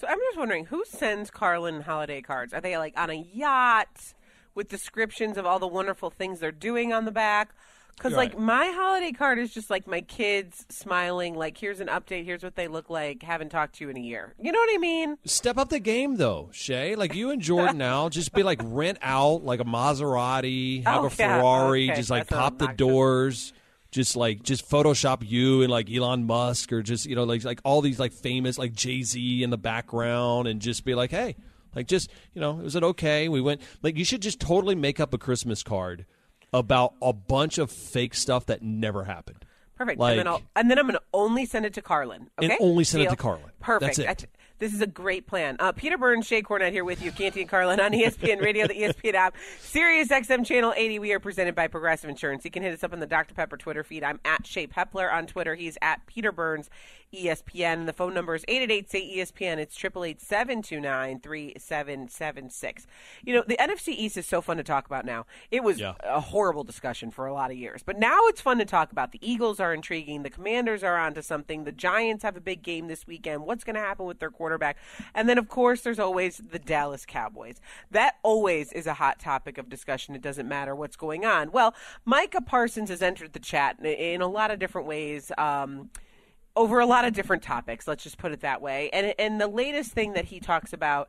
So I'm just wondering, who sends Carlin holiday cards? Are they like on a yacht with descriptions of all the wonderful things they're doing on the back? Because like my holiday card is just like my kids smiling, like here's an update, here's what they look like, haven't talked to you in a year. You know what I mean? Step up the game though, Shay. Like you and Jordan now, just be like rent out like a Maserati, have a Ferrari, just like that's pop the doors. Just Photoshop you and like Elon Musk or just, you know, like all these like famous like Jay-Z in the background and just be like, hey, like just, you know, was it okay? We went like you should just totally make up a Christmas card about a bunch of fake stuff that never happened. Perfect. Like, and then I'm going to only send it to Carlin. Okay? And only send it to Carlin. Perfect. That's it. This is a great plan. Peter Burns, Shay Cornett here with you, Canty and Carlin on ESPN Radio, the ESPN app, Sirius XM Channel 80. We are presented by Progressive Insurance. You can hit us up on the Dr. Pepper Twitter feed. I'm at Shay Pepler on Twitter. He's at Peter Burns, ESPN. The phone number is 888-SAY-ESPN. It's 888-729-3776. You know, the NFC East is so fun to talk about now. It was a horrible discussion for a lot of years. But now it's fun to talk about. The Eagles are intriguing. The Commanders are onto something. The Giants have a big game this weekend. What's going to happen with their quarterback? And then, of course, there's always the Dallas Cowboys. That always is a hot topic of discussion. It doesn't matter what's going on. Well, Micah Parsons has entered the chat in a lot of different ways over a lot of different topics. Let's just put it that way. And the latest thing that he talks about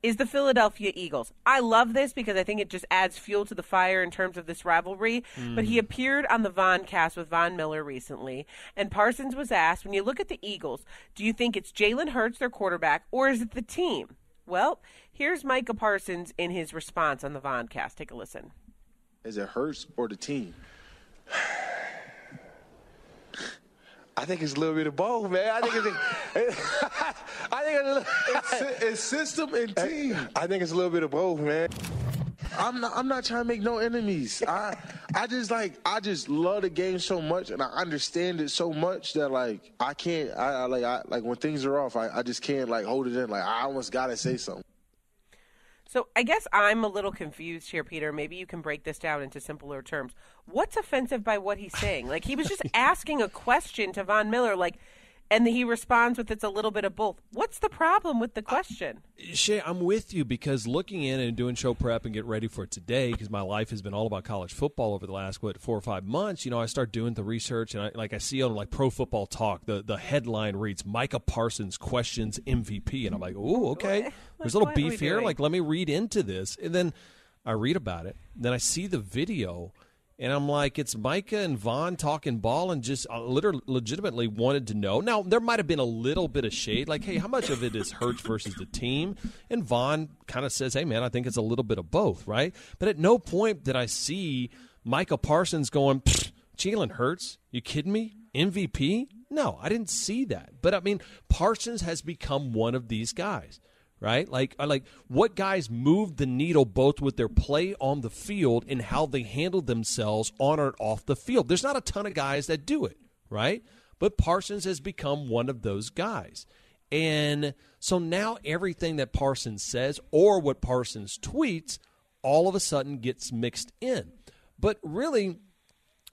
is the Philadelphia Eagles. I love this because I think it just adds fuel to the fire in terms of this rivalry. But he appeared on the Voncast with Von Miller recently, and Parsons was asked, when you look at the Eagles, do you think it's Jalen Hurts, their quarterback, or is it the team? Well, here's Micah Parsons in his response on the Voncast. Take a listen. Is it Hurts or the team? I think it's a little bit of both, man. I think it's system and team. I think it's a little bit of both, man. I'm not trying to make no enemies. I just love the game so much, and I understand it so much that like I can't. I when things are off, I just can't like hold it in. Like I almost gotta say something. So I guess I'm a little confused here, Peter. Maybe you can break this down into simpler terms. What's offensive by what he's saying? Like, he was just asking a question to Von Miller, like, and he responds with it's a little bit of both. What's the problem with the question? Shay, I'm with you because looking in and doing show prep and get ready for today, because my life has been all about college football over the last, 4 or 5 months, you know, I start doing the research and I see on like Pro Football Talk, the headline reads, Micah Parsons questions MVP. And I'm like, ooh, okay, there's a little beef here. Like, let me read into this. And then I read about it. Then I see the video. And I'm like, it's Micah and Von talking ball and just legitimately wanted to know. Now, there might have been a little bit of shade, like, hey, how much of it is Hurts versus the team? And Von kind of says, hey, man, I think it's a little bit of both, right? But at no point did I see Micah Parsons going, Jalen Hurts, you kidding me? MVP? No, I didn't see that. But, I mean, Parsons has become one of these guys. Right? Like what guys moved the needle both with their play on the field and how they handled themselves on or off the field. There's not a ton of guys that do it, right? But Parsons has become one of those guys. And so now everything that Parsons says or what Parsons tweets all of a sudden gets mixed in. But really,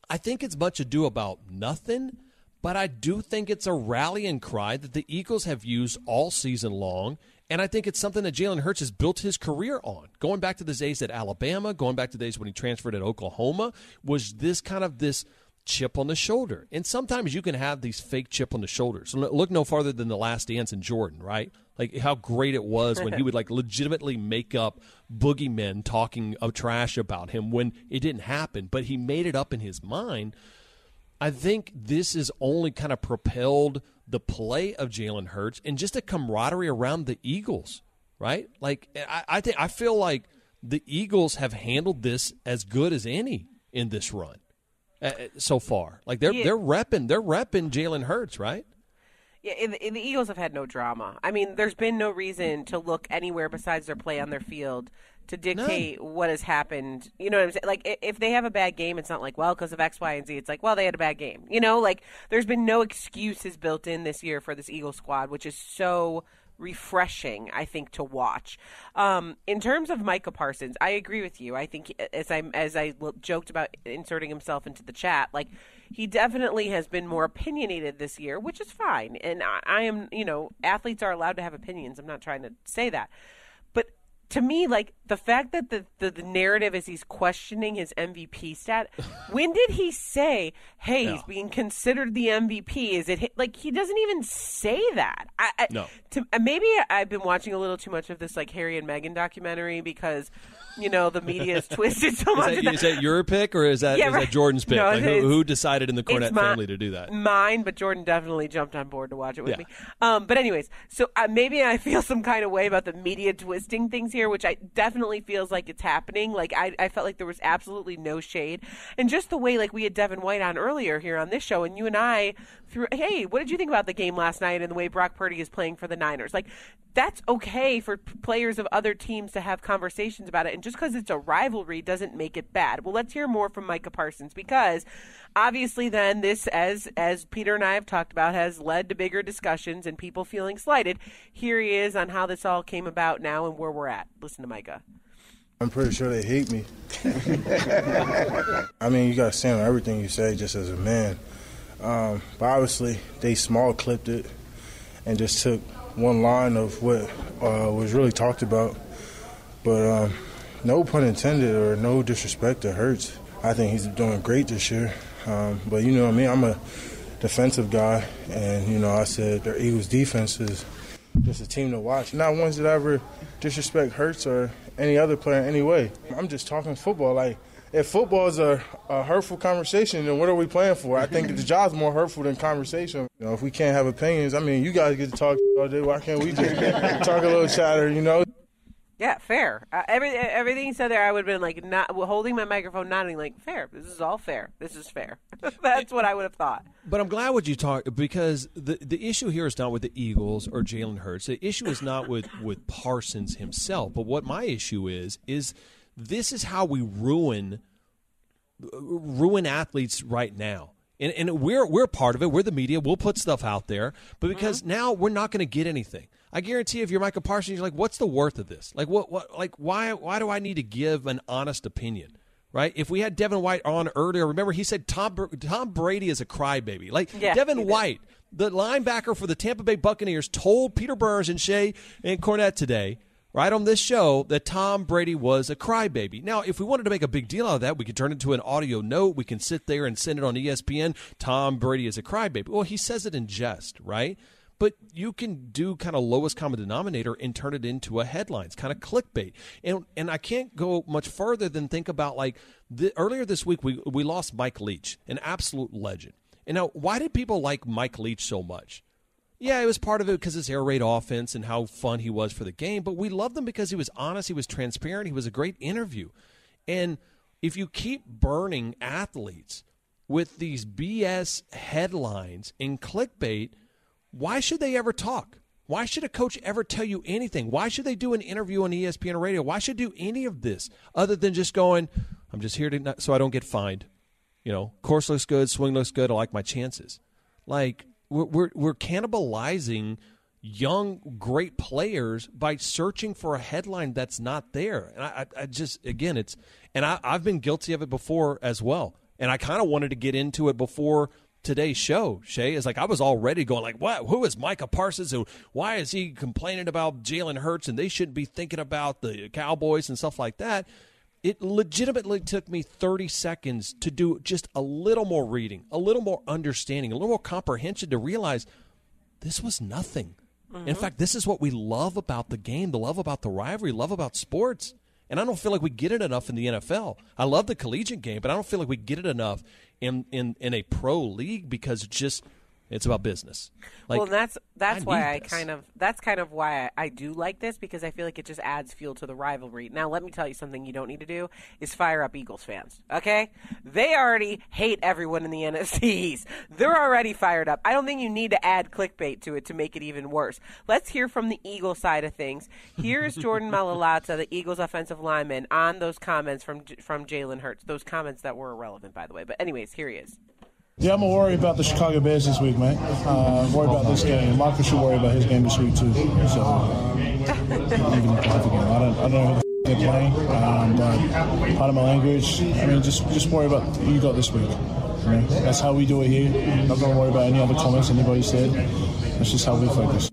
I think it's much ado about nothing, but I do think it's a rallying cry that the Eagles have used all season long. And I think it's something that Jalen Hurts has built his career on. Going back to the days at Alabama, going back to the days when he transferred at Oklahoma, was this kind of this chip on the shoulder. And sometimes you can have these fake chip on the shoulders. So look no farther than The Last Dance in Jordan, right? Like how great it was when he would like legitimately make up boogeymen talking of trash about him when it didn't happen. But he made it up in his mind. I think this has only kind of propelled the play of Jalen Hurts and just a camaraderie around the Eagles, right? Like I feel like the Eagles have handled this as good as any in this run. so far. Like they're repping Jalen Hurts, right? Yeah, and the Eagles have had no drama. I mean, there's been no reason to look anywhere besides their play on their field to dictate what has happened. You know what I'm saying? Like, if they have a bad game, it's not like, well, because of X, Y, and Z. It's like, well, they had a bad game. You know, like, there's been no excuses built in this year for this Eagles squad, which is so refreshing, I think, to watch. In terms of Micah Parsons, I agree with you. I think, as I joked about inserting himself into the chat, like, he definitely has been more opinionated this year, which is fine. And I am, you know, athletes are allowed to have opinions. I'm not trying to say that. To me, like, the fact that the narrative is he's questioning his MVP stat, when did he say, hey, he's being considered the MVP? Is it – like, he doesn't even say that. Maybe I've been watching a little too much of this, like, Harry and Meghan documentary because, you know, the media is twisted so much. Is that your pick or is that Jordan's pick? No, like, who decided in the Cornette family to do that? Mine, but Jordan definitely jumped on board to watch it with me. But anyways, so maybe I feel some kind of way about the media twisting things here, which I definitely feels like it's happening. Like I felt like there was absolutely no shade, and just the way, like, we had Devin White on earlier here on this show, and you and I threw, hey, what did you think about the game last night and the way Brock Purdy is playing for the Niners? Like, that's okay for players of other teams to have conversations about it, and just because it's a rivalry doesn't make it bad. Well, let's hear more from Micah Parsons, because obviously then this, as Peter and I have talked about, has led to bigger discussions and people feeling slighted. Here he is on how this all came about now and where we're at. Listen to Micah. I'm pretty sure they hate me. I mean, you got to stand on everything you say just as a man. But obviously, they small clipped it and just took one line of what was really talked about. But no pun intended or no disrespect to Hurts. I think he's doing great this year. But you know what I mean? I'm a defensive guy, and, you know, I said their Eagles defense is just a team to watch. Not ones that I ever disrespect Hurts or any other player in any way. I'm just talking football. Like, if football is a hurtful conversation, then what are we playing for? I think the job's more hurtful than conversation. You know, if we can't have opinions, I mean, you guys get to talk all day. Why can't we just talk a little chatter, you know? Yeah, fair. Everything you said there, I would have been like, not holding my microphone, nodding, like, fair. This is all fair. This is fair. That's what I would have thought. But I'm glad what you talked, because the issue here is not with the Eagles or Jalen Hurts. The issue is not with Parsons himself. But what my issue is this is how we ruin athletes right now. And we're part of it. We're the media. We'll put stuff out there. But because now we're not going to get anything. I guarantee if you're Micah Parsons, you're like, what's the worth of this? Like, what? Like, why do I need to give an honest opinion, right? If we had Devin White on earlier, remember he said Tom Brady is a crybaby. Like, Devin White, the linebacker for the Tampa Bay Buccaneers, told Peter Burns and Shea and Cornette today, right on this show, that Tom Brady was a crybaby. Now, if we wanted to make a big deal out of that, we could turn it into an audio note. We can sit there and send it on ESPN. Tom Brady is a crybaby. Well, he says it in jest, right? But you can do kind of lowest common denominator and turn it into a headline. It's kind of clickbait. And I can't go much further than think about, like, earlier this week we lost Mike Leach, an absolute legend. And now, why did people like Mike Leach so much? Yeah, it was part of it because his air raid offense and how fun he was for the game. But we loved him because he was honest, he was transparent, he was a great interview. And if you keep burning athletes with these BS headlines and clickbait, why should they ever talk? Why should a coach ever tell you anything? Why should they do an interview on ESPN radio? Why should do any of this other than just going, I'm just here so I don't get fined. You know, course looks good, swing looks good, I like my chances. Like, We're cannibalizing young, great players by searching for a headline that's not there. And I just, again, it's – and I've been guilty of it before as well. And I kind of wanted to get into it before today's show, Shay. It's like I was already going like, what? Who is Micah Parsons? And why is he complaining about Jalen Hurts? And they shouldn't be thinking about the Cowboys and stuff like that. It legitimately took me 30 seconds to do just a little more reading, a little more understanding, a little more comprehension to realize this was nothing. Mm-hmm. In fact, this is what we love about the game, the love about the rivalry, love about sports. And I don't feel like we get it enough in the NFL. I love the collegiate game, but I don't feel like we get it enough in a pro league because it's just It's about business. Like, well, that's kind of why I do like this, because I feel like it just adds fuel to the rivalry. Now, let me tell you something you don't need to do is fire up Eagles fans, okay? They already hate everyone in the NFC East. They're already fired up. I don't think you need to add clickbait to it to make it even worse. Let's hear from the Eagle side of things. Here's Jordan Mailata, the Eagles offensive lineman, on those comments from Jalen Hurts, those comments that were irrelevant, by the way. But anyways, here he is. Yeah, I'm worried about the Chicago Bears this week, mate. I'm worried about this game. Michael should worry about his game this week, too. So, I don't know who the they're playing, but part of my language, I mean, just worry about who you got this week. You know, that's how we do it here. I'm not going to worry about any other comments anybody said. That's just how we focus.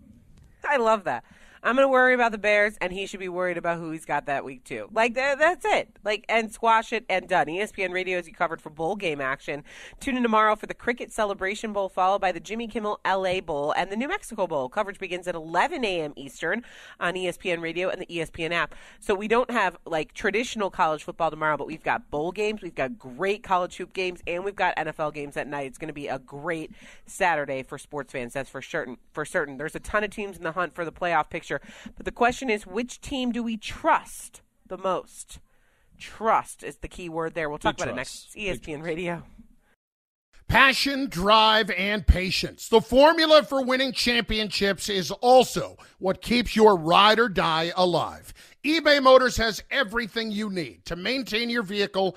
I love that. I'm going to worry about the Bears, and he should be worried about who he's got that week, too. Like, that's it. Like, and squash it and done. ESPN Radio is covered for bowl game action. Tune in tomorrow for the Cricket Celebration Bowl, followed by the Jimmy Kimmel LA Bowl and the New Mexico Bowl. Coverage begins at 11 a.m. Eastern on ESPN Radio and the ESPN app. So we don't have, like, traditional college football tomorrow, but we've got bowl games, we've got great college hoop games, and we've got NFL games at night. It's going to be a great Saturday for sports fans. That's for certain. There's a ton of teams in the hunt for the playoff picture. But the question is, which team do we trust the most? Trust is the key word there. We'll talk about it next. It's ESPN Radio. Passion, drive, and patience. The formula for winning championships is also what keeps your ride or die alive. eBay Motors has everything you need to maintain your vehicle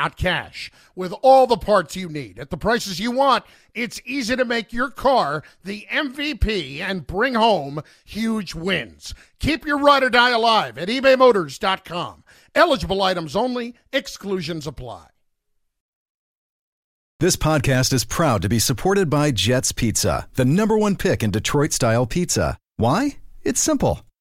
cash. With all the parts you need at the prices you want, it's easy to make your car the MVP and bring home huge wins. Keep your ride or die alive at ebaymotors.com. Eligible items only. Exclusions apply. This podcast is proud to be supported by Jet's Pizza, the number one pick in Detroit-style pizza. Why? It's simple.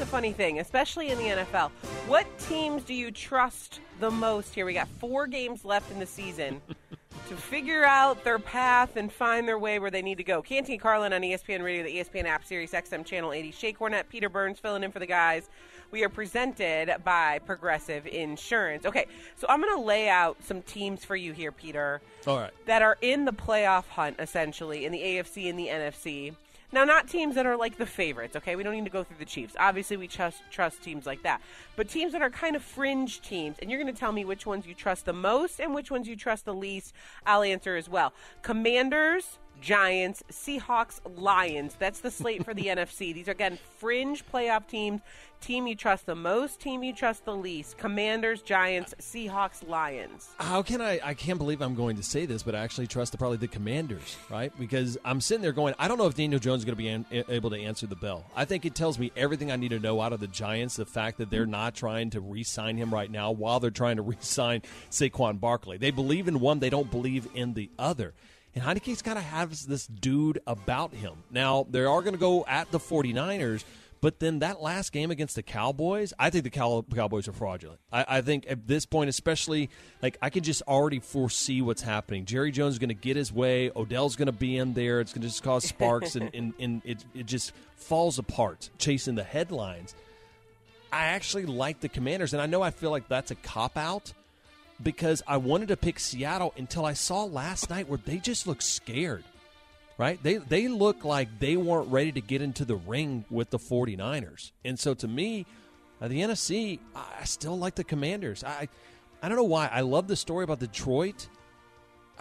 A funny thing, especially in the NFL. What teams do you trust the most here? We got 4 games left in the season to figure out their path and find their way where they need to go. Canty and Carlin on ESPN Radio, the ESPN app, Sirius XM Channel 80. Shea Cornett, Peter Burns filling in for the guys. We are presented by Progressive Insurance. Okay, so I'm going to lay out some teams for you here, Peter. All right. That are in the playoff hunt, essentially, in the AFC and the NFC. Now, not teams that are like the favorites, okay? We don't need to go through the Chiefs. Obviously, we trust teams like that. But teams that are kind of fringe teams, and you're going to tell me which ones you trust the most and which ones you trust the least. I'll answer as well. Commanders, Giants, Seahawks, Lions. That's the slate for the NFC. These are, again, fringe playoff teams. Team you trust the most, team you trust the least. Commanders, Giants, Seahawks, Lions. How can I can't believe I'm going to say this, but I actually trust probably the Commanders, right? Because I'm sitting there going, I don't know if Daniel Jones is going to be able to answer the bell. I think it tells me everything I need to know out of the Giants, the fact that they're not trying to re-sign him right now while they're trying to re-sign Saquon Barkley. They believe in one, they don't believe in the other. And Heineke's got to have this dude about him. Now, they are going to go at the 49ers, but then that last game against the Cowboys, I think the Cowboys are fraudulent. I think at this point, especially, like, I can just already foresee what's happening. Jerry Jones is going to get his way. Odell's going to be in there. It's going to just cause sparks, and it just falls apart, chasing the headlines. I actually like the Commanders, and I know I feel like that's a cop-out, because I wanted to pick Seattle until I saw last night where they just looked scared, right? They look like they weren't ready to get into the ring with the 49ers. And so to me, the NFC, I still like the Commanders. I don't know why. I love the story about Detroit.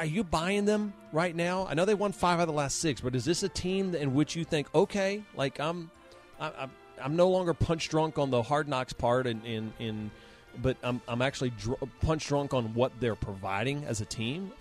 are you buying them right now? I know they won 5 out of the last 6, but is this a team in which you think, okay, like I'm no longer punch drunk on the Hard Knocks part, but I'm actually punch drunk on what they're providing as a team?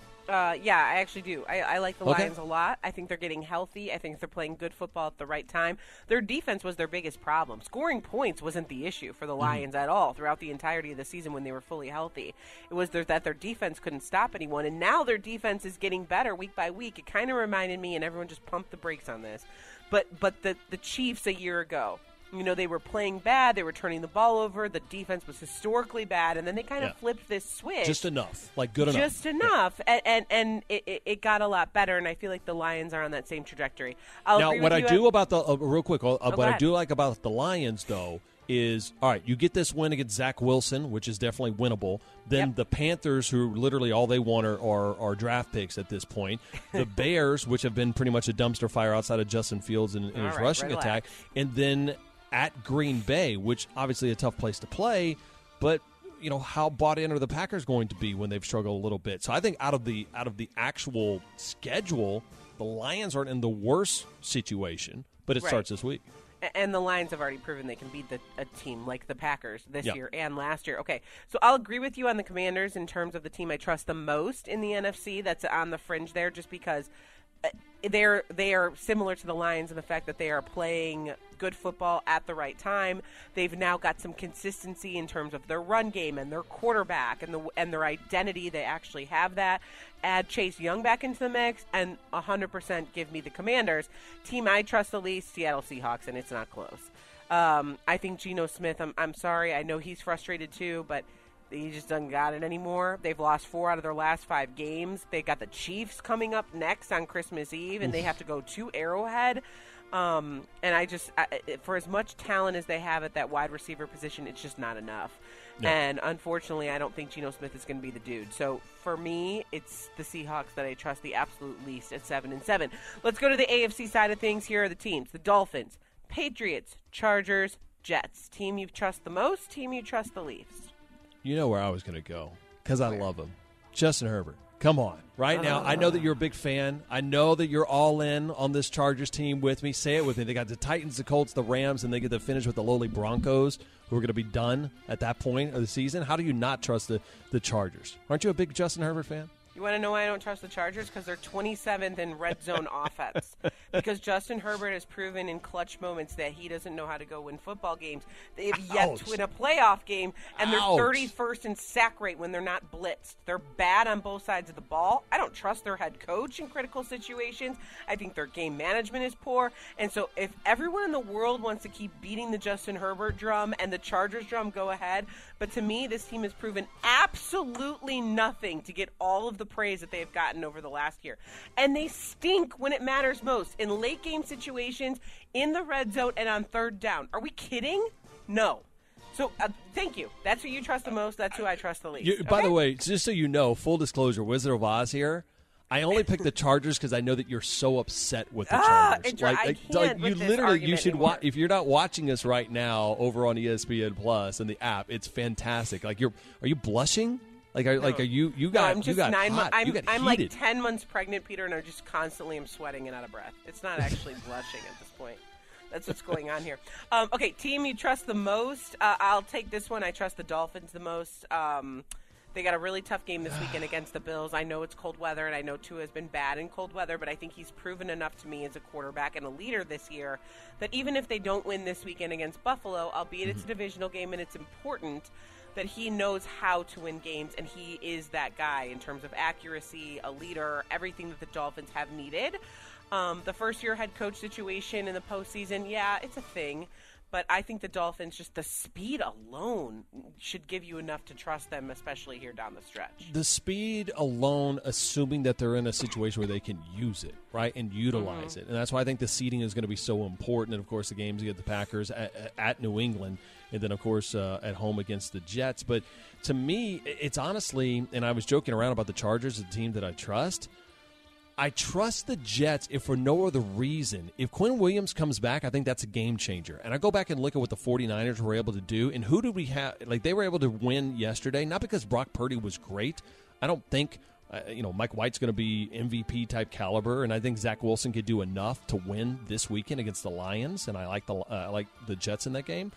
Yeah, I actually do. I like the Lions a lot. I think they're getting healthy. I think they're playing good football at the right time. Their defense was their biggest problem. Scoring points wasn't the issue for the Lions at all throughout the entirety of the season when they were fully healthy. It was that their defense couldn't stop anyone, and now their defense is getting better week by week. It kind of reminded me, and everyone just pumped the brakes on this, but the Chiefs a year ago, you know, they were playing bad. They were turning the ball over. The defense was historically bad. And then they kind of flipped this switch. Just enough. Like, good enough. Just enough. Yeah. And it got a lot better. And I feel like the Lions are on that same trajectory. What I do like about the Lions, though, is, all right, you get this win against Zach Wilson, which is definitely winnable. Then the Panthers, who literally all they want are draft picks at this point. The Bears, which have been pretty much a dumpster fire outside of Justin Fields and his rushing attack. And then at Green Bay, which obviously a tough place to play, but you know, how bought in are the Packers going to be when they've struggled a little bit? So I think out of the actual schedule, the Lions aren't in the worst situation, but it starts this week. And the Lions have already proven they can beat a team like the Packers this year and last year. Okay, so I'll agree with you on the Commanders in terms of the team I trust the most in the NFC. That's on the fringe there, just because they are similar to the Lions in the fact that they are playing good football at the right time. They've now got some consistency in terms of their run game and their quarterback and their identity. They actually have that. Add Chase Young back into the mix, and 100% give me the Commanders. Team I trust the least, Seattle Seahawks, and it's not close. I think Geno Smith, I'm sorry, I know he's frustrated too, but he just doesn't got it anymore. They've lost 4 out of their last 5 games. They got the Chiefs coming up next on Christmas Eve, and they have to go to Arrowhead. And for as much talent as they have at that wide receiver position, it's just not enough. No. And unfortunately, I don't think Geno Smith is going to be the dude. So for me, it's the Seahawks that I trust the absolute least at 7-7. Let's go to the AFC side of things. Here are the teams: the Dolphins, Patriots, Chargers, Jets. Team you trust the most, team you trust the least. You know where I was going to go, because I love him. Justin Herbert, come on. Right now, I know that you're a big fan. I know that you're all in on this Chargers team with me. Say it with me. They got the Titans, the Colts, the Rams, and they get to finish with the lowly Broncos, who are going to be done at that point of the season. How do you not trust the Chargers? Aren't you a big Justin Herbert fan? You want to know why I don't trust the Chargers? Because they're 27th in red zone offense. Because Justin Herbert has proven in clutch moments that he doesn't know how to go win football games. They've yet to win a playoff game, and they're 31st in sack rate when they're not blitzed. They're bad on both sides of the ball. I don't trust their head coach in critical situations. I think their game management is poor. And so if everyone in the world wants to keep beating the Justin Herbert drum and the Chargers drum, go ahead. But to me, this team has proven absolutely nothing to get all of the praise that they've gotten over the last year. And they stink when it matters most, in late game situations, in the red zone, and on third down. Are we kidding? No. So thank you. That's who you trust the most. That's who I trust the least. By the way, just so you know, full disclosure, Wizard of Oz here, I only picked the Chargers because I know that you're so upset with the Chargers. You should watch. If you're not watching us right now over on ESPN Plus and the app, it's fantastic. Like, are you blushing? I'm like 10 months pregnant, Peter, and I'm sweating and out of breath. It's not actually blushing at this point. That's what's going on here. Okay, team you trust the most. I'll take this one. I trust the Dolphins the most. They got a really tough game this weekend against the Bills. I know it's cold weather, and I know Tua has been bad in cold weather, but I think he's proven enough to me as a quarterback and a leader this year that even if they don't win this weekend against Buffalo, albeit it's a divisional game and it's important, that he knows how to win games, and he is that guy in terms of accuracy, a leader, everything that the Dolphins have needed. The first-year head coach situation in the postseason, it's a thing. But I think the Dolphins, just the speed alone, should give you enough to trust them, especially here down the stretch. The speed alone, assuming that they're in a situation where they can use it, right, and utilize it. And that's why I think the seeding is going to be so important. And, of course, the games against the Packers at New England, and then, of course, at home against the Jets. But to me, it's honestly, and I was joking around about the Chargers, a team that I trust, I trust the Jets if for no other reason. If Quinn Williams comes back, I think that's a game changer. And I go back and look at what the 49ers were able to do, and who do we have? Like, they were able to win yesterday, not because Brock Purdy was great. I don't think Mike White's going to be MVP-type caliber, and I think Zach Wilson could do enough to win this weekend against the Lions, and I like the Jets in that game.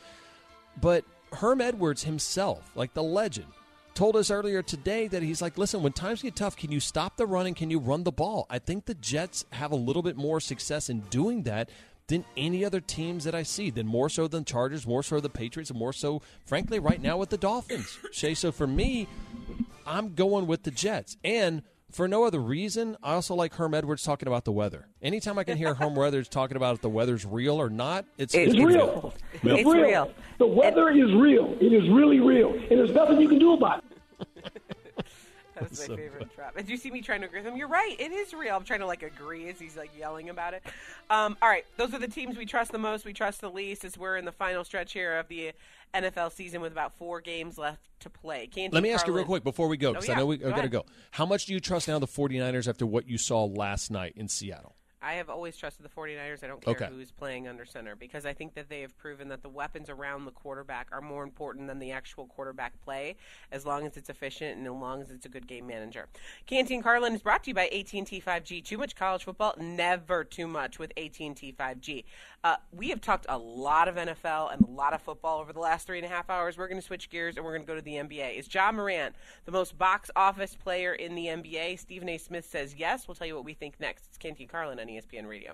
But Herm Edwards himself, like the legend, told us earlier today that he's like, listen, when times get tough, can you stop the run and can you run the ball? I think the Jets have a little bit more success in doing that than any other teams that I see, than more so than Chargers, more so the Patriots, and more so, frankly, right now with the Dolphins. Shay, so for me, I'm going with the Jets. And for no other reason, I also like Herm Edwards talking about the weather. Anytime I can hear Herm Edwards talking about if the weather's real or not, it's real. Yep. It's real. The weather is real. It is really real. And there's nothing you can do about it. That was my favorite drop. Did you see me trying to agree with him? You're right. It is real. I'm trying to, agree as he's, yelling about it. All right. Those are the teams we trust the most, we trust the least, as we're in the final stretch here of the NFL season with about 4 games left to play. Let me ask you real quick before we go, because I know we've got to go. How much do you trust now the 49ers after what you saw last night in Seattle? I have always trusted the 49ers. I don't care who's playing under center, because I think that they have proven that the weapons around the quarterback are more important than the actual quarterback play, as long as it's efficient and as long as it's a good game manager. Canteen Carlin is brought to you by AT&T 5G. Too much college football, never too much with AT&T 5G. We have talked a lot of NFL and a lot of football over the last 3.5 hours. We're going to switch gears and we're going to go to the NBA. Is Ja Morant the most box office player in the NBA? Stephen A. Smith says yes. We'll tell you what we think next. It's Canteen Carlin on ESPN Radio.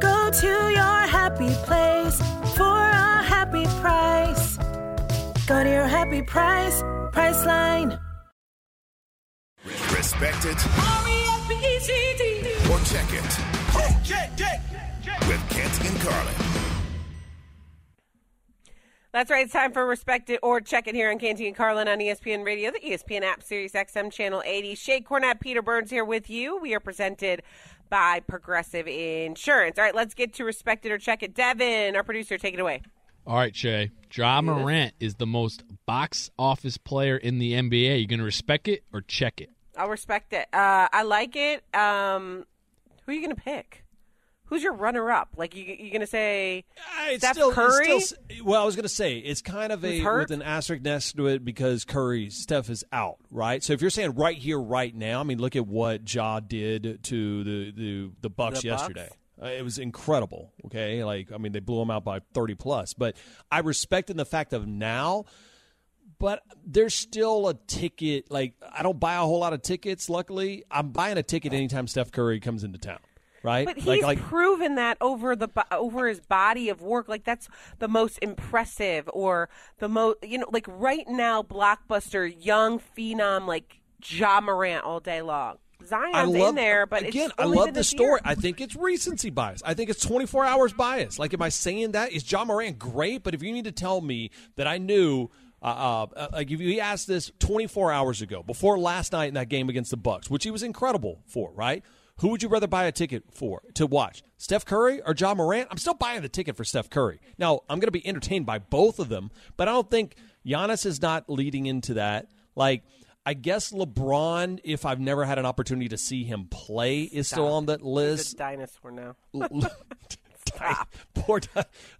Go to your happy place for a happy price. Go to your happy price, Priceline. Respect it. R-E-S-P-E-C-T. Or check it. Check. With Kent and Carlin. That's right. It's time for Respect It or Check It here on Canty and Carlin on ESPN Radio, the ESPN app, Sirius XM Channel 80. Shea Cornett, Peter Burns here with you. We are presented by Progressive Insurance. All right, let's get to Respect It or Check It. Devin, our producer, take it away. All right, Shea. Ja Morant is the most box office player in the NBA. You going to respect it or check it? I'll respect it. I like it. Who are you going to pick? Who's your runner-up? You're going to say Steph Curry? I was going to say, it's kind of with an asterisk next to it because Steph is out, right? So if you're saying right here, right now, look at what Ja did to the Bucks yesterday. It was incredible, okay? They blew them out by 30-plus. But I respect in the fact of now, but there's still a ticket. I don't buy a whole lot of tickets, luckily. I'm buying a ticket anytime Steph Curry comes into town. Right, but he's proven that over his body of work, that's the most impressive or the most right now blockbuster young phenom Ja Morant all day long. Zion's in there, but again, I love the story. I think it's recency bias. I think it's 24 hours bias. Am I saying that is Ja Morant great? But if you need to tell me that I knew. If you asked this 24 hours ago, before last night in that game against the Bucks, which he was incredible for, right? Who would you rather buy a ticket for to watch, Steph Curry or Ja Morant? I'm still buying the ticket for Steph Curry. Now, I'm going to be entertained by both of them, but I don't think Giannis is not leading into that. I guess LeBron, if I've never had an opportunity to see him play, is still on that list. He's a dinosaur now.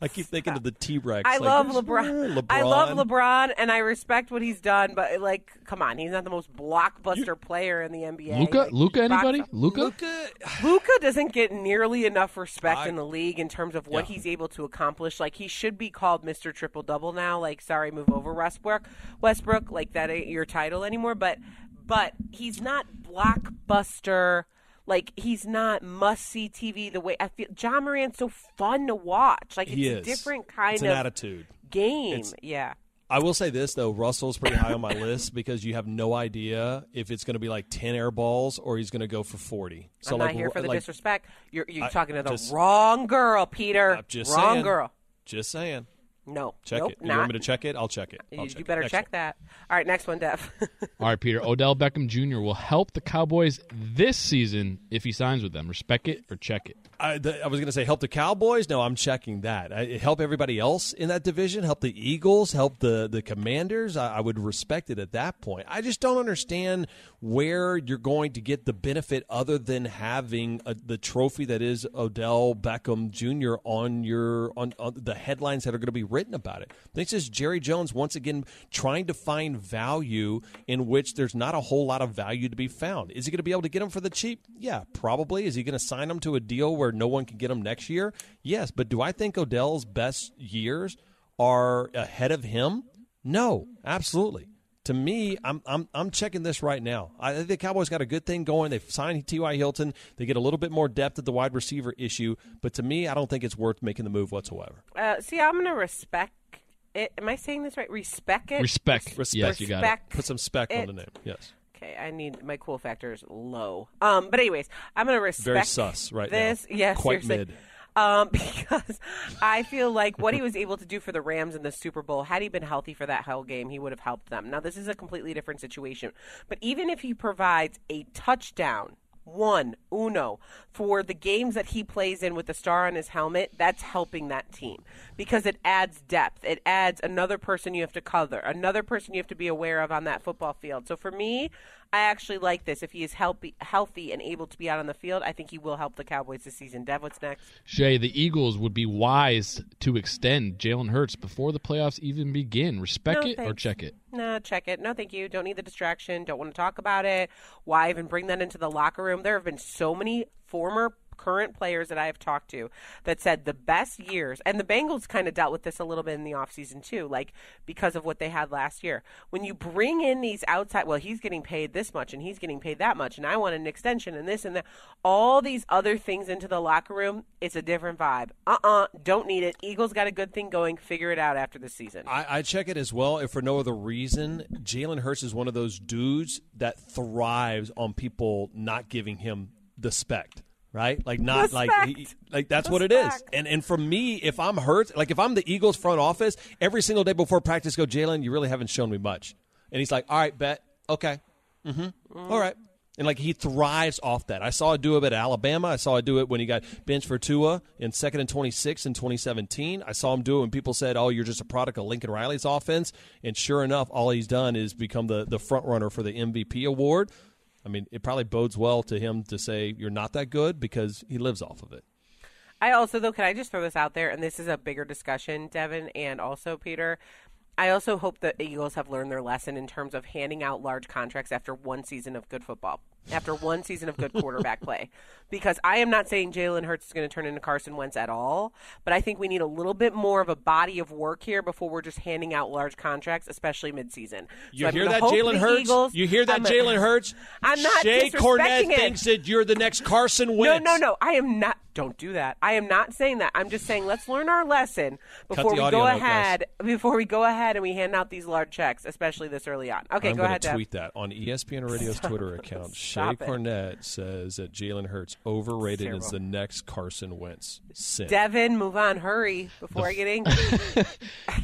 I keep thinking of the T-Rex. I love LeBron. I love LeBron, and I respect what he's done, but, come on. He's not the most blockbuster player in the NBA. Luka, anybody? Luka doesn't get nearly enough respect in the league in terms of what he's able to accomplish. He should be called Mr. Triple-Double now. Sorry, move over, Westbrook, that ain't your title anymore. But he's not blockbuster. Like, he's not must-see TV the way I feel. Ja Morant's so fun to watch. Like, it's a different kind of attitude game. Yeah. I will say this, though. Russell's pretty high on my list because you have no idea if it's going to be like 10 air balls or he's going to go for 40. So I'm not here for the disrespect. You're talking to the wrong girl, Peter. I'm just wrong saying, girl. Just saying. No. Check it. You want me to check it? I'll check it. You better check that. All right, next one, Dev. All right, Peter. Odell Beckham Jr. will help the Cowboys this season if he signs with them. Respect it or check it. I was going to say help the Cowboys. No, I'm checking that. Help everybody else in that division. Help the Eagles. Help the Commanders. I would respect it at that point. I just don't understand where you're going to get the benefit other than having the trophy that is Odell Beckham Jr. on your on the headlines that are going to be written about it. I think it's just Jerry Jones once again trying to find value in which there's not a whole lot of value to be found. Is he going to be able to get him for the cheap? Yeah, probably. Is he going to sign him to a deal where no one can get him next year? Yes, but do I think Odell's best years are ahead of him? No, absolutely. To me, I'm checking this right now. I think the Cowboys got a good thing going. They've signed T.Y. Hilton. They get a little bit more depth at the wide receiver issue. But to me, I don't think it's worth making the move whatsoever. I'm going to respect it. Am I saying this right? Respect it? Respect. Yes, you got it. Put some spec on the name. Yes. Okay, I need my cool factor is low. But anyways, I'm going to respect this. Very sus right this. Now. Yes, quite seriously. Mid. Because I feel like what he was able to do for the Rams in the Super Bowl, had he been healthy for that hell game, he would have helped them. Now, this is a completely different situation. But even if he provides a touchdown, for the games that he plays in with the star on his helmet, that's helping that team because it adds depth. It adds another person you have to cover, another person you have to be aware of on that football field. So for me, I actually like this. If he is healthy and able to be out on the field, I think he will help the Cowboys this season. Dev, what's next? Shay, the Eagles would be wise to extend Jalen Hurts before the playoffs even begin. Respect it or check it? No, check it. No, thank you. Don't need the distraction. Don't want to talk about it. Why even bring that into the locker room? There have been so many former current players that I have talked to that said the best years, and the Bengals kind of dealt with this a little bit in the offseason too, like because of what they had last year. When you bring in these outside, well, he's getting paid this much and he's getting paid that much and I want an extension and this and that, all these other things into the locker room, it's a different vibe. Don't need it. Eagles got a good thing going. Figure it out after the season. I check it as well, if for no other reason. Jalen Hurts is one of those dudes that thrives on people not giving him the spec. Right? Like, not respect. That's what it is. And for me, if I'm Hurts, like if I'm the Eagles front office, every single day before practice go, Jalen, you really haven't shown me much. And he's like, all right, bet. Okay. All right. And like he thrives off that. I saw it do it at Alabama. I saw it do it when he got benched for Tua in 2nd and 26 in 2017. I saw him do it when people said, oh, you're just a product of Lincoln Riley's offense. And sure enough, all he's done is become the front runner for the MVP award. I mean, it probably bodes well to him to say you're not that good because he lives off of it. I also, though, can I just throw this out there? And this is a bigger discussion, Devin, and also Peter. I also hope the Eagles have learned their lesson in terms of handing out large contracts after one season of good football, after one season of good quarterback play. Because I am not saying Jalen Hurts is going to turn into Carson Wentz at all, but I think we need a little bit more of a body of work here before we're just handing out large contracts, especially midseason. You hear that, Jalen Hurts? I'm not disrespecting it. Jay Cornett thinks that you're the next Carson Wentz. No, I am not. Don't do that. I am not saying that. I'm just saying let's learn our lesson before we go ahead and we hand out these large checks, especially this early on. Okay, go ahead, Deb. I'm going to tweet that on ESPN Radio's Twitter account. Jay Cornett says that Jalen Hurts overrated and is the next Carson Wentz. Devin, move on. Hurry before I get angry.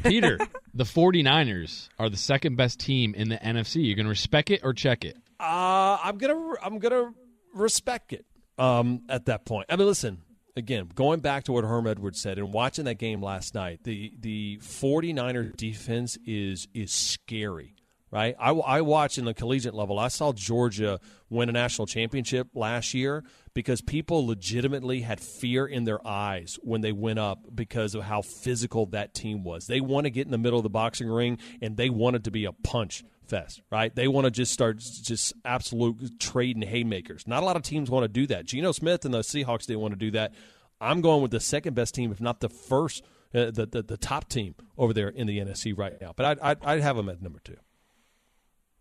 Peter, the 49ers are the second best team in the NFC. You're going to respect it or check it? I'm gonna respect it at that point. I mean, listen, again, going back to what Herm Edwards said and watching that game last night, the 49er defense is scary. Right, I watch in the collegiate level. I saw Georgia win a national championship last year because people legitimately had fear in their eyes when they went up because of how physical that team was. They want to get in the middle of the boxing ring, and they wanted to be a punch fest, right? They want to just start just absolute trading haymakers. Not a lot of teams want to do that. Geno Smith and the Seahawks didn't want to do that. I'm going with the second best team, if not the first, the top team over there in the NFC right now. But I'd have them at number 2.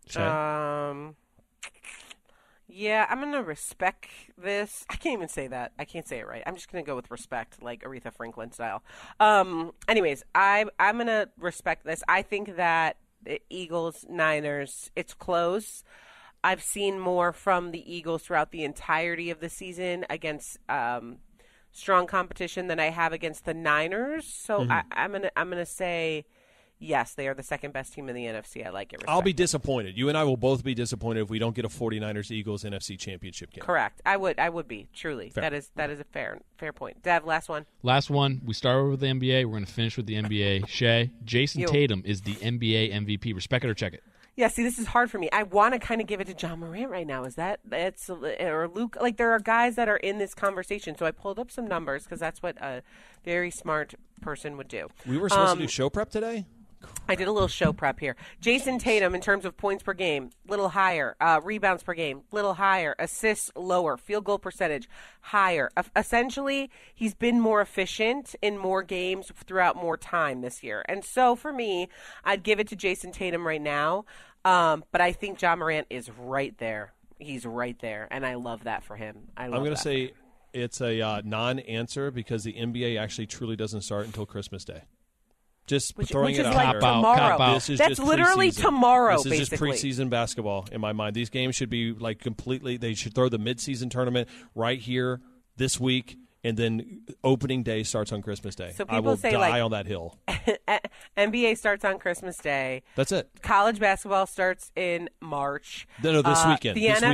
Shay? Yeah, I'm going to respect this. I can't even say that. I can't say it right. I'm just going to go with respect, like Aretha Franklin style. Anyways, I'm going to respect this. I think that the Eagles, Niners, it's close. I've seen more from the Eagles throughout the entirety of the season against strong competition than I have against the Niners. So I'm gonna say yes, they are the second best team in the NFC. I like it. I'll be disappointed. You and I will both be disappointed if we don't get a 49ers-Eagles NFC Championship game. Correct. I would be, truly. Fair. That is a fair point. Dev, last one. Last one. We start with the NBA. We're going to finish with the NBA. Shay, Jason Tatum is the NBA MVP. Respect it or check it. Yeah, see, this is hard for me. I want to kind of give it to Ja Morant right now. Or Luke? Like, there are guys that are in this conversation. So I pulled up some numbers because that's what a very smart person would do. We were supposed to do show prep today? I did a little show prep here. Jason Tatum, in terms of points per game, little higher. Rebounds per game, little higher. Assists, lower. Field goal percentage, higher. Essentially, he's been more efficient in more games throughout more time this year. And so, for me, I'd give it to Jason Tatum right now. But I think Ja Morant is right there. He's right there. And I love that for him. I'm going to say it's a non-answer because the NBA actually truly doesn't start until Christmas Day. Just throwing it out there. That's literally tomorrow, basically. This is just preseason basketball in my mind. These games should be like completely – they should throw the midseason tournament right here this week, and then opening day starts on Christmas Day. So I will die on that hill. NBA starts on Christmas Day. That's it. College basketball starts in March. No, this weekend. The NFL.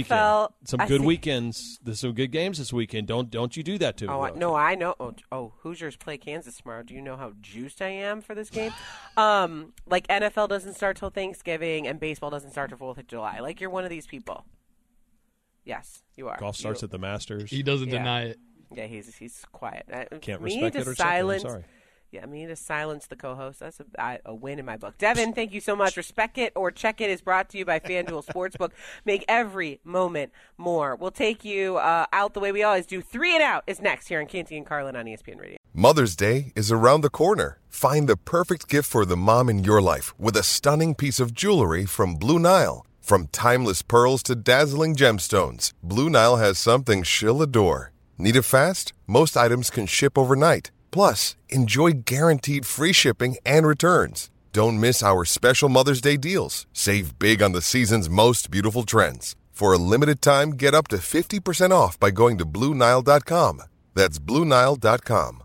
Weekends. There's some good games this weekend. Don't you do that to me. I know. Hoosiers play Kansas tomorrow. Do you know how juiced I am for this game? Like, NFL doesn't start till Thanksgiving, and baseball doesn't start till 4th of July. Like, you're one of these people. Yes, you are. Golf starts at the Masters. He doesn't deny it. Yeah, he's quiet. Can't respect it or silence. Check it. I'm sorry. Yeah, me to silence the co-host. That's a win in my book. Devin, thank you so much. Respect it or check it is brought to you by FanDuel Sportsbook. Make every moment more. We'll take you out the way we always do. 3 and Out is next here on Canty and Carlin on ESPN Radio. Mother's Day is around the corner. Find the perfect gift for the mom in your life with a stunning piece of jewelry from Blue Nile. From timeless pearls to dazzling gemstones, Blue Nile has something she'll adore. Need it fast? Most items can ship overnight. Plus, enjoy guaranteed free shipping and returns. Don't miss our special Mother's Day deals. Save big on the season's most beautiful trends. For a limited time, get up to 50% off by going to BlueNile.com. That's BlueNile.com.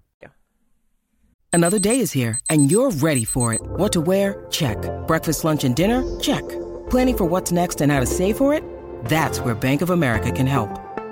Another day is here, and you're ready for it. What to wear? Check. Breakfast, lunch, and dinner? Check. Planning for what's next and how to save for it? That's where Bank of America can help.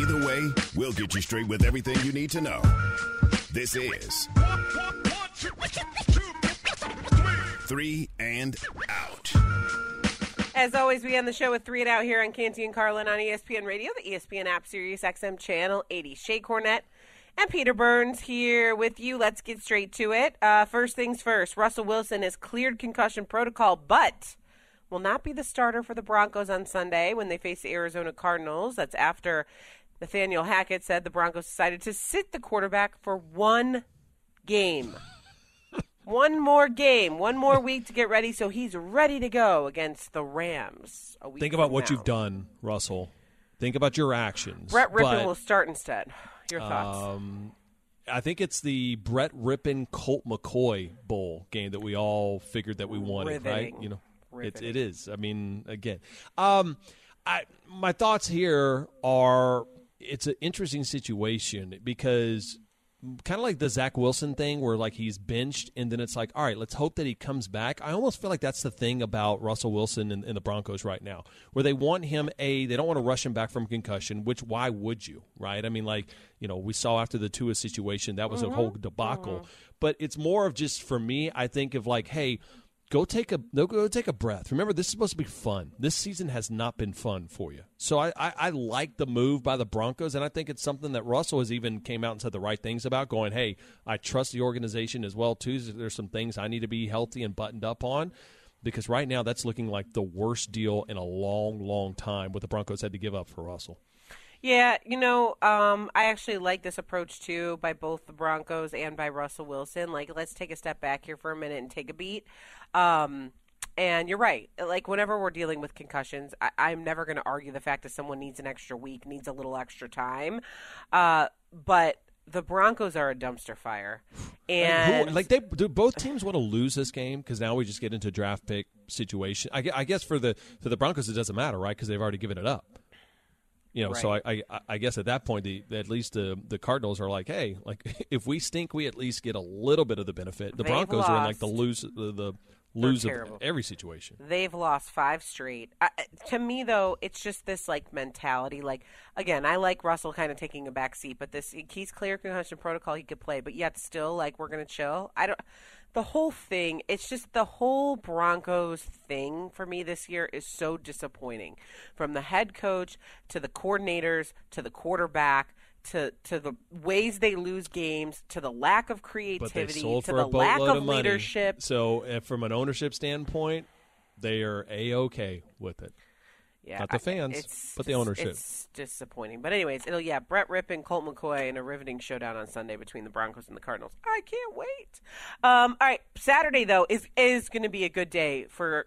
Either way, we'll get you straight with everything you need to know. This is 3 and Out. As always, we end the show with 3 and Out here on Canty and Carlin on ESPN Radio, the ESPN app, Sirius XM Channel 80. Shea Cornett and Peter Burns here with you. Let's get straight to it. First things first, Russell Wilson has cleared concussion protocol, but will not be the starter for the Broncos on Sunday when they face the Arizona Cardinals. That's after Nathaniel Hackett said the Broncos decided to sit the quarterback for one game. One more game, one more week to get ready, so he's ready to go against the Rams a week Think about what now. You've done, Russell. Think about your actions. Brett Rippon will start instead. Your thoughts? I think it's the Brett Rippon Colt McCoy Bowl game that we all figured that we wanted, riveting. Right? You know. It is. I mean, again, my thoughts here are it's an interesting situation because kind of like the Zach Wilson thing where, like, he's benched and then it's like, all right, let's hope that he comes back. I almost feel like that's the thing about Russell Wilson and the Broncos right now where they want him they don't want to rush him back from concussion, which why would you, right? I mean, like, you know, we saw after the Tua situation, that was a whole debacle. But it's more of just for me, I think of like, hey, Go take a breath. Remember, this is supposed to be fun. This season has not been fun for you. So I like the move by the Broncos, and I think it's something that Russell has even came out and said the right things about, going, hey, I trust the organization as well, too. There's some things I need to be healthy and buttoned up on, because right now that's looking like the worst deal in a long, long time, what the Broncos had to give up for Russell. Yeah, I actually like this approach, too, by both the Broncos and by Russell Wilson. Like, let's take a step back here for a minute and take a beat. And you're right. Like, whenever we're dealing with concussions, I'm never going to argue the fact that someone needs an extra week, needs a little extra time. But the Broncos are a dumpster fire. And do both teams want to lose this game? Because now we just get into draft pick situation. I guess for the Broncos, it doesn't matter, right? Because they've already given it up. Right. So I guess at that point, at least the Cardinals are like, hey, like if we stink, we at least get a little bit of the benefit. The Broncos are in like the lose of every situation. They've lost 5 straight. To me, though, it's just this like mentality. Like again, I like Russell kind of taking a back seat, but he's clear concussion protocol, he could play, but yet still like we're gonna chill. The whole thing, it's just the whole Broncos thing for me this year is so disappointing. From the head coach to the coordinators to the quarterback to the ways they lose games to the lack of creativity to the lack of leadership. So from an ownership standpoint, they are A-OK with it. Yeah, not the fans, but the ownership. It's disappointing. But anyways, Brett Rippon, Colt McCoy, and a riveting showdown on Sunday between the Broncos and the Cardinals. I can't wait. All right, Saturday, though, is going to be a good day for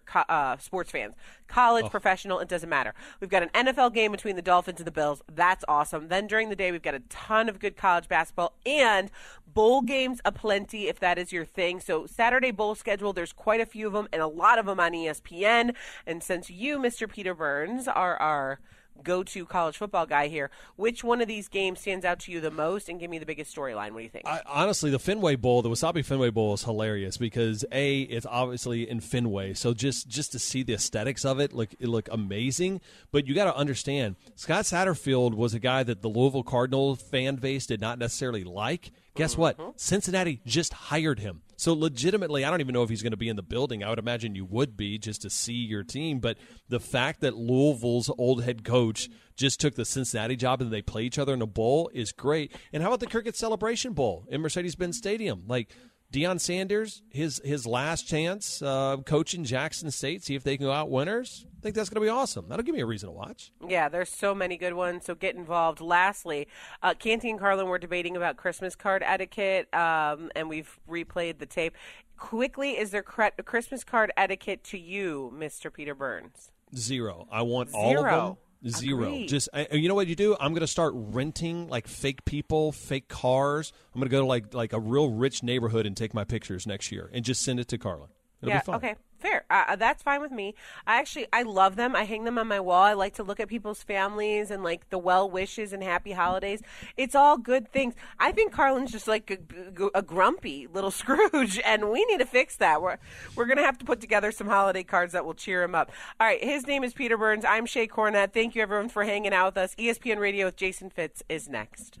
sports fans. College, professional, it doesn't matter. We've got an NFL game between the Dolphins and the Bills. That's awesome. Then during the day, we've got a ton of good college basketball and bowl games aplenty if that is your thing. So Saturday bowl schedule, there's quite a few of them and a lot of them on ESPN. And since you, Mr. Peter Burns, are our go-to college football guy here, which one of these games stands out to you the most and give me the biggest storyline? What do you think? Honestly, the Fenway Bowl, the Wasabi Fenway Bowl is hilarious because, A, it's obviously in Fenway, so just to see the aesthetics of it, look amazing. But you got to understand, Scott Satterfield was a guy that the Louisville Cardinal fan base did not necessarily like. Guess what? Cincinnati just hired him. So legitimately, I don't even know if he's going to be in the building. I would imagine you would be just to see your team. But the fact that Louisville's old head coach just took the Cincinnati job and they play each other in a bowl is great. And how about the Cricket Celebration Bowl in Mercedes-Benz Stadium? Like Deion Sanders, his last chance coaching Jackson State, see if they can go out winners. I think that's going to be awesome. That'll give me a reason to watch. Yeah, there's so many good ones, so get involved. Lastly, Canty and Carlin were debating about Christmas card etiquette, and we've replayed the tape. Quickly, is there Christmas card etiquette to you, Mr. Peter Burns? Zero. I want all of them. Zero. Agreed. Just you know what you do? I'm going to start renting like fake people, fake cars. I'm going to go to like a real rich neighborhood and take my pictures next year and just send it to Carla. It'll be fun. Okay. Fair. That's fine with me. I love them. I hang them on my wall. I like to look at people's families and like the well wishes and happy holidays. It's all good things. I think Carlin's just like a grumpy little Scrooge, and we need to fix that. We're going to have to put together some holiday cards that will cheer him up. All right. His name is Peter Burns. I'm Shea Cornett. Thank you, everyone, for hanging out with us. ESPN Radio with Jason Fitz is next.